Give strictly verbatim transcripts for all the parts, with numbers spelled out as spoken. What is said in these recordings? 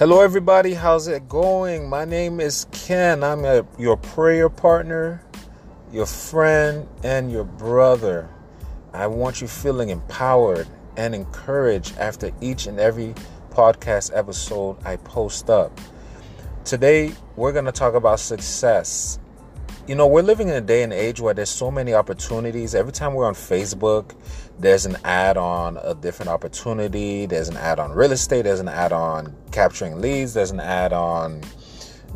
Hello everybody, how's it going? My name is Ken. I'm a, your prayer partner, your friend, and your brother. I want you feeling empowered and encouraged after each and every podcast episode I post up. Today, we're going to talk about success. You know, we're living in a day and age where there's so many opportunities. Every time we're on Facebook, there's an ad on a different opportunity. There's an ad on real estate. There's an ad on capturing leads. There's an ad on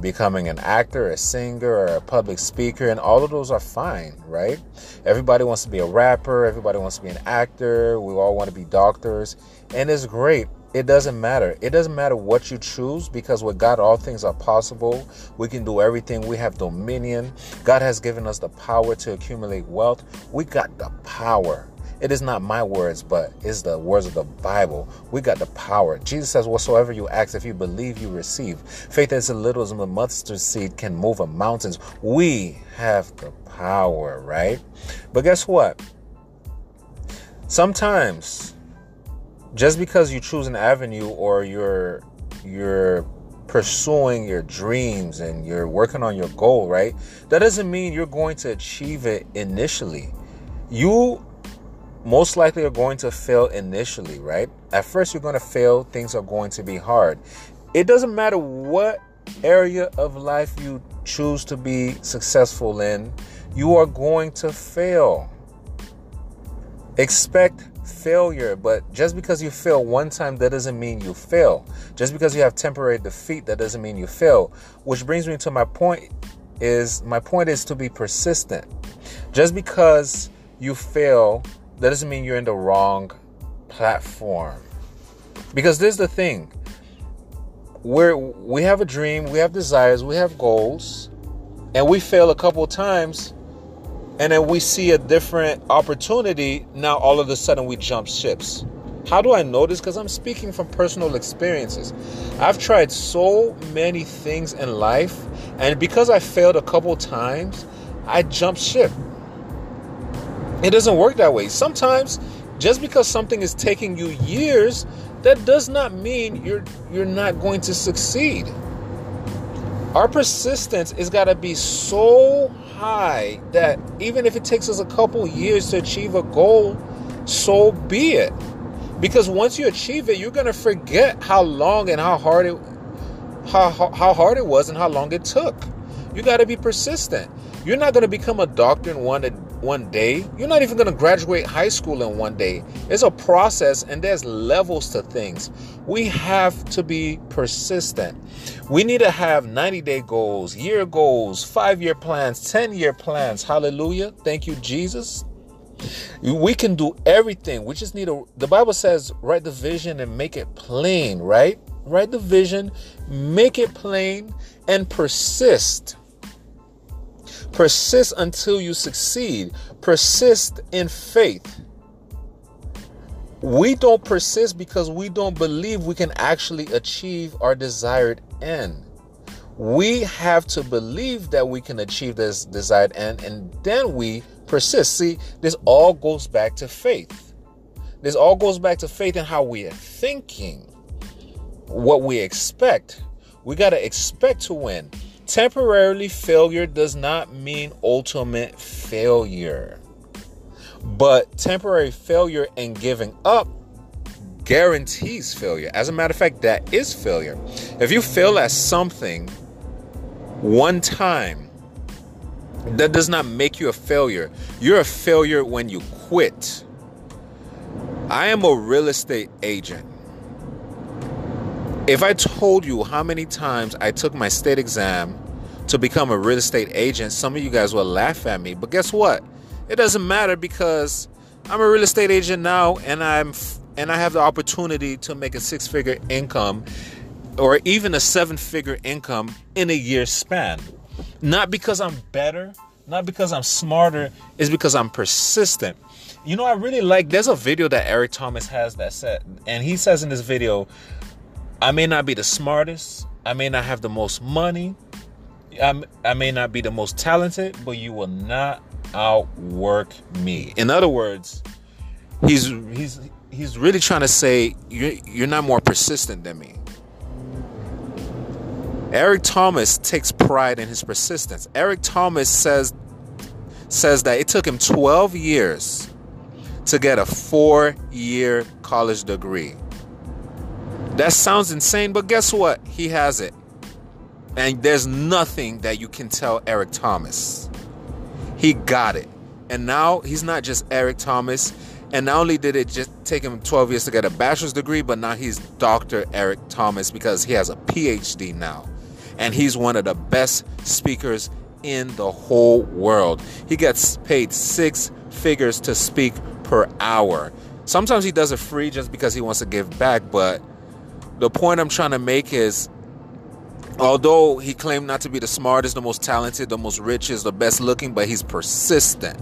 becoming an actor, a singer, or a public speaker. And all of those are fine, right? Everybody wants to be a rapper. Everybody wants to be an actor. We all want to be doctors. And it's great. It doesn't matter. It doesn't matter what you choose, because with God, all things are possible. We can do everything. We have dominion. God has given us the power to accumulate wealth. We got the power. It is not my words, but it's the words of the Bible. We got the power. Jesus says, whatsoever you ask, if you believe, you receive. Faith as little as a mustard seed can move a mountains. We have the power, right? But guess what? Sometimes, just because you choose an avenue or you're you're pursuing your dreams and you're working on your goal, right? That doesn't mean you're going to achieve it initially. You most likely are going to fail initially, right? At first, you're going to fail. Things are going to be hard. It doesn't matter what area of life you choose to be successful in. You are going to fail. Expect failure, but just because you fail one time, that doesn't mean you fail. Just because you have temporary defeat, that doesn't mean you fail. Which brings me to my point is, my point is to be persistent. Just because you fail, that doesn't mean you're in the wrong platform. Because this is the thing. We're, we have a dream, we have desires, we have goals, and we fail a couple of times. And then we see a different opportunity. Now, all of a sudden, we jump ships. How do I know this? Because I'm speaking from personal experiences. I've tried so many things in life. And because I failed a couple times, I jumped ship. It doesn't work that way. Sometimes, just because something is taking you years, that does not mean you're you're not going to succeed. Our persistence has got to be so high that even if it takes us a couple years to achieve a goal, so be it. Because once you achieve it, you're going to forget how long and how hard it how, how, how hard it was and how long it took. You got to be persistent. You're not going to become a doctor in one, one day. You're not even going to graduate high school in one day. It's a process, and there's levels to things. We have to be persistent. We need to have ninety-day goals, year goals, five-year plans, ten-year plans. Hallelujah. Thank you, Jesus. We can do everything. We just need to, the Bible says, write the vision and make it plain, right? Write the vision, make it plain, and persist. Persist until you succeed. Persist in faith. We don't persist because we don't believe we can actually achieve our desired end. We have to believe that we can achieve this desired end, and then we persist. See, this all goes back to faith. This all goes back to faith and how we are thinking, what we expect. We got to expect to win. Temporarily failure does not mean ultimate failure. But temporary failure and giving up guarantees failure. As a matter of fact, that is failure. If you fail at something one time, that does not make you a failure. You're a failure when you quit. I am a real estate agent. If I told you how many times I took my state exam to become a real estate agent, some of you guys will laugh at me. But guess what? It doesn't matter, because I'm a real estate agent now, and I'm and I have the opportunity to make a six-figure income or even a seven-figure income in a year's span. Not because I'm better, not because I'm smarter, it's because I'm persistent. You know, I really like, there's a video that Eric Thomas has that said, and he says in this video, I may not be the smartest, I may not have the most money, I'm, I may not be the most talented, but you will not outwork me. In other words, he's he's he's really trying to say you're, you're not more persistent than me. Eric Thomas takes pride in his persistence. Eric Thomas says says that it took him twelve years to get a four-year college degree. That sounds insane, but guess what? He has it. And there's nothing that you can tell Eric Thomas. He got it. And now he's not just Eric Thomas. And not only did it just take him twelve years to get a bachelor's degree, but now he's Doctor Eric Thomas, because he has a P H D now. And he's one of the best speakers in the whole world. He gets paid six figures to speak per hour. Sometimes he does it free just because he wants to give back, but the point I'm trying to make is, although he claimed not to be the smartest, the most talented, the most richest, the best looking, but he's persistent.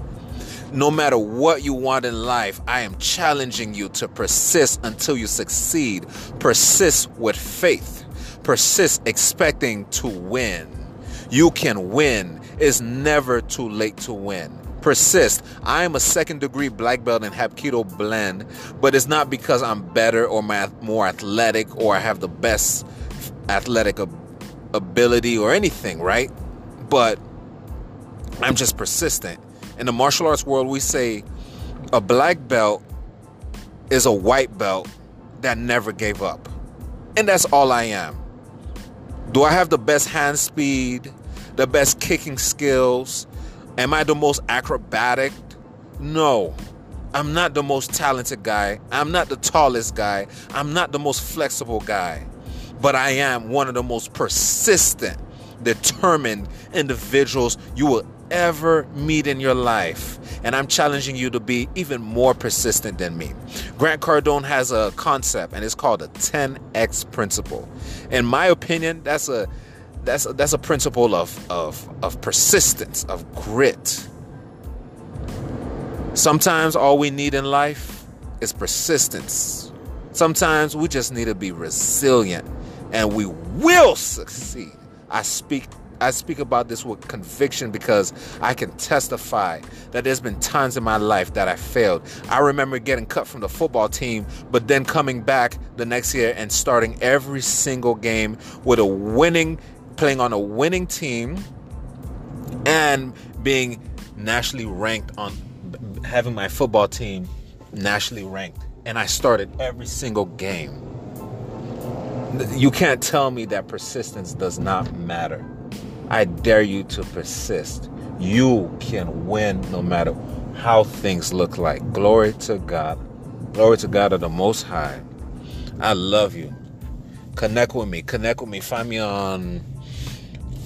No matter what you want in life, I am challenging you to persist until you succeed. Persist with faith. Persist expecting to win. You can win. It's never too late to win. Persist. I am a second degree black belt in Hapkido blend, but it's not because I'm better or my more athletic or I have the best athletic ab- ability or anything, right? But I'm just persistent. In the martial arts world, we say a black belt is a white belt that never gave up. And that's all I am. Do I have the best hand speed, the best kicking skills? Am I the most acrobatic? No. I'm not the most talented guy. I'm not the tallest guy. I'm not the most flexible guy. But I am one of the most persistent, determined individuals you will ever meet in your life. And I'm challenging you to be even more persistent than me. Grant Cardone has a concept, and it's called the ten X principle. In my opinion, that's a that's a, that's a principle of, of, of persistence, of grit. Sometimes all we need in life is persistence. Sometimes we just need to be resilient, and we will succeed. I speak I speak about this with conviction because I can testify that there's been times in my life that I failed. I remember getting cut from the football team, but then coming back the next year and starting every single game with a winning, playing on a winning team, and being nationally ranked on, having my football team nationally ranked. And I started every single game. You can't tell me that persistence does not matter. I dare you to persist. You can win no matter how things look like. Glory to God. Glory to God of the Most High. I love you. Connect with me. Connect with me. Find me on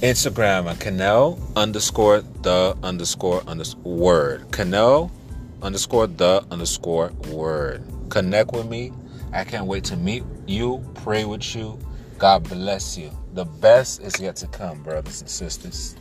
Instagram at Canel underscore the underscore underscore word. Canel underscore the underscore word. Connect with me. I can't wait to meet you, pray with you. God bless you. The best is yet to come, brothers and sisters.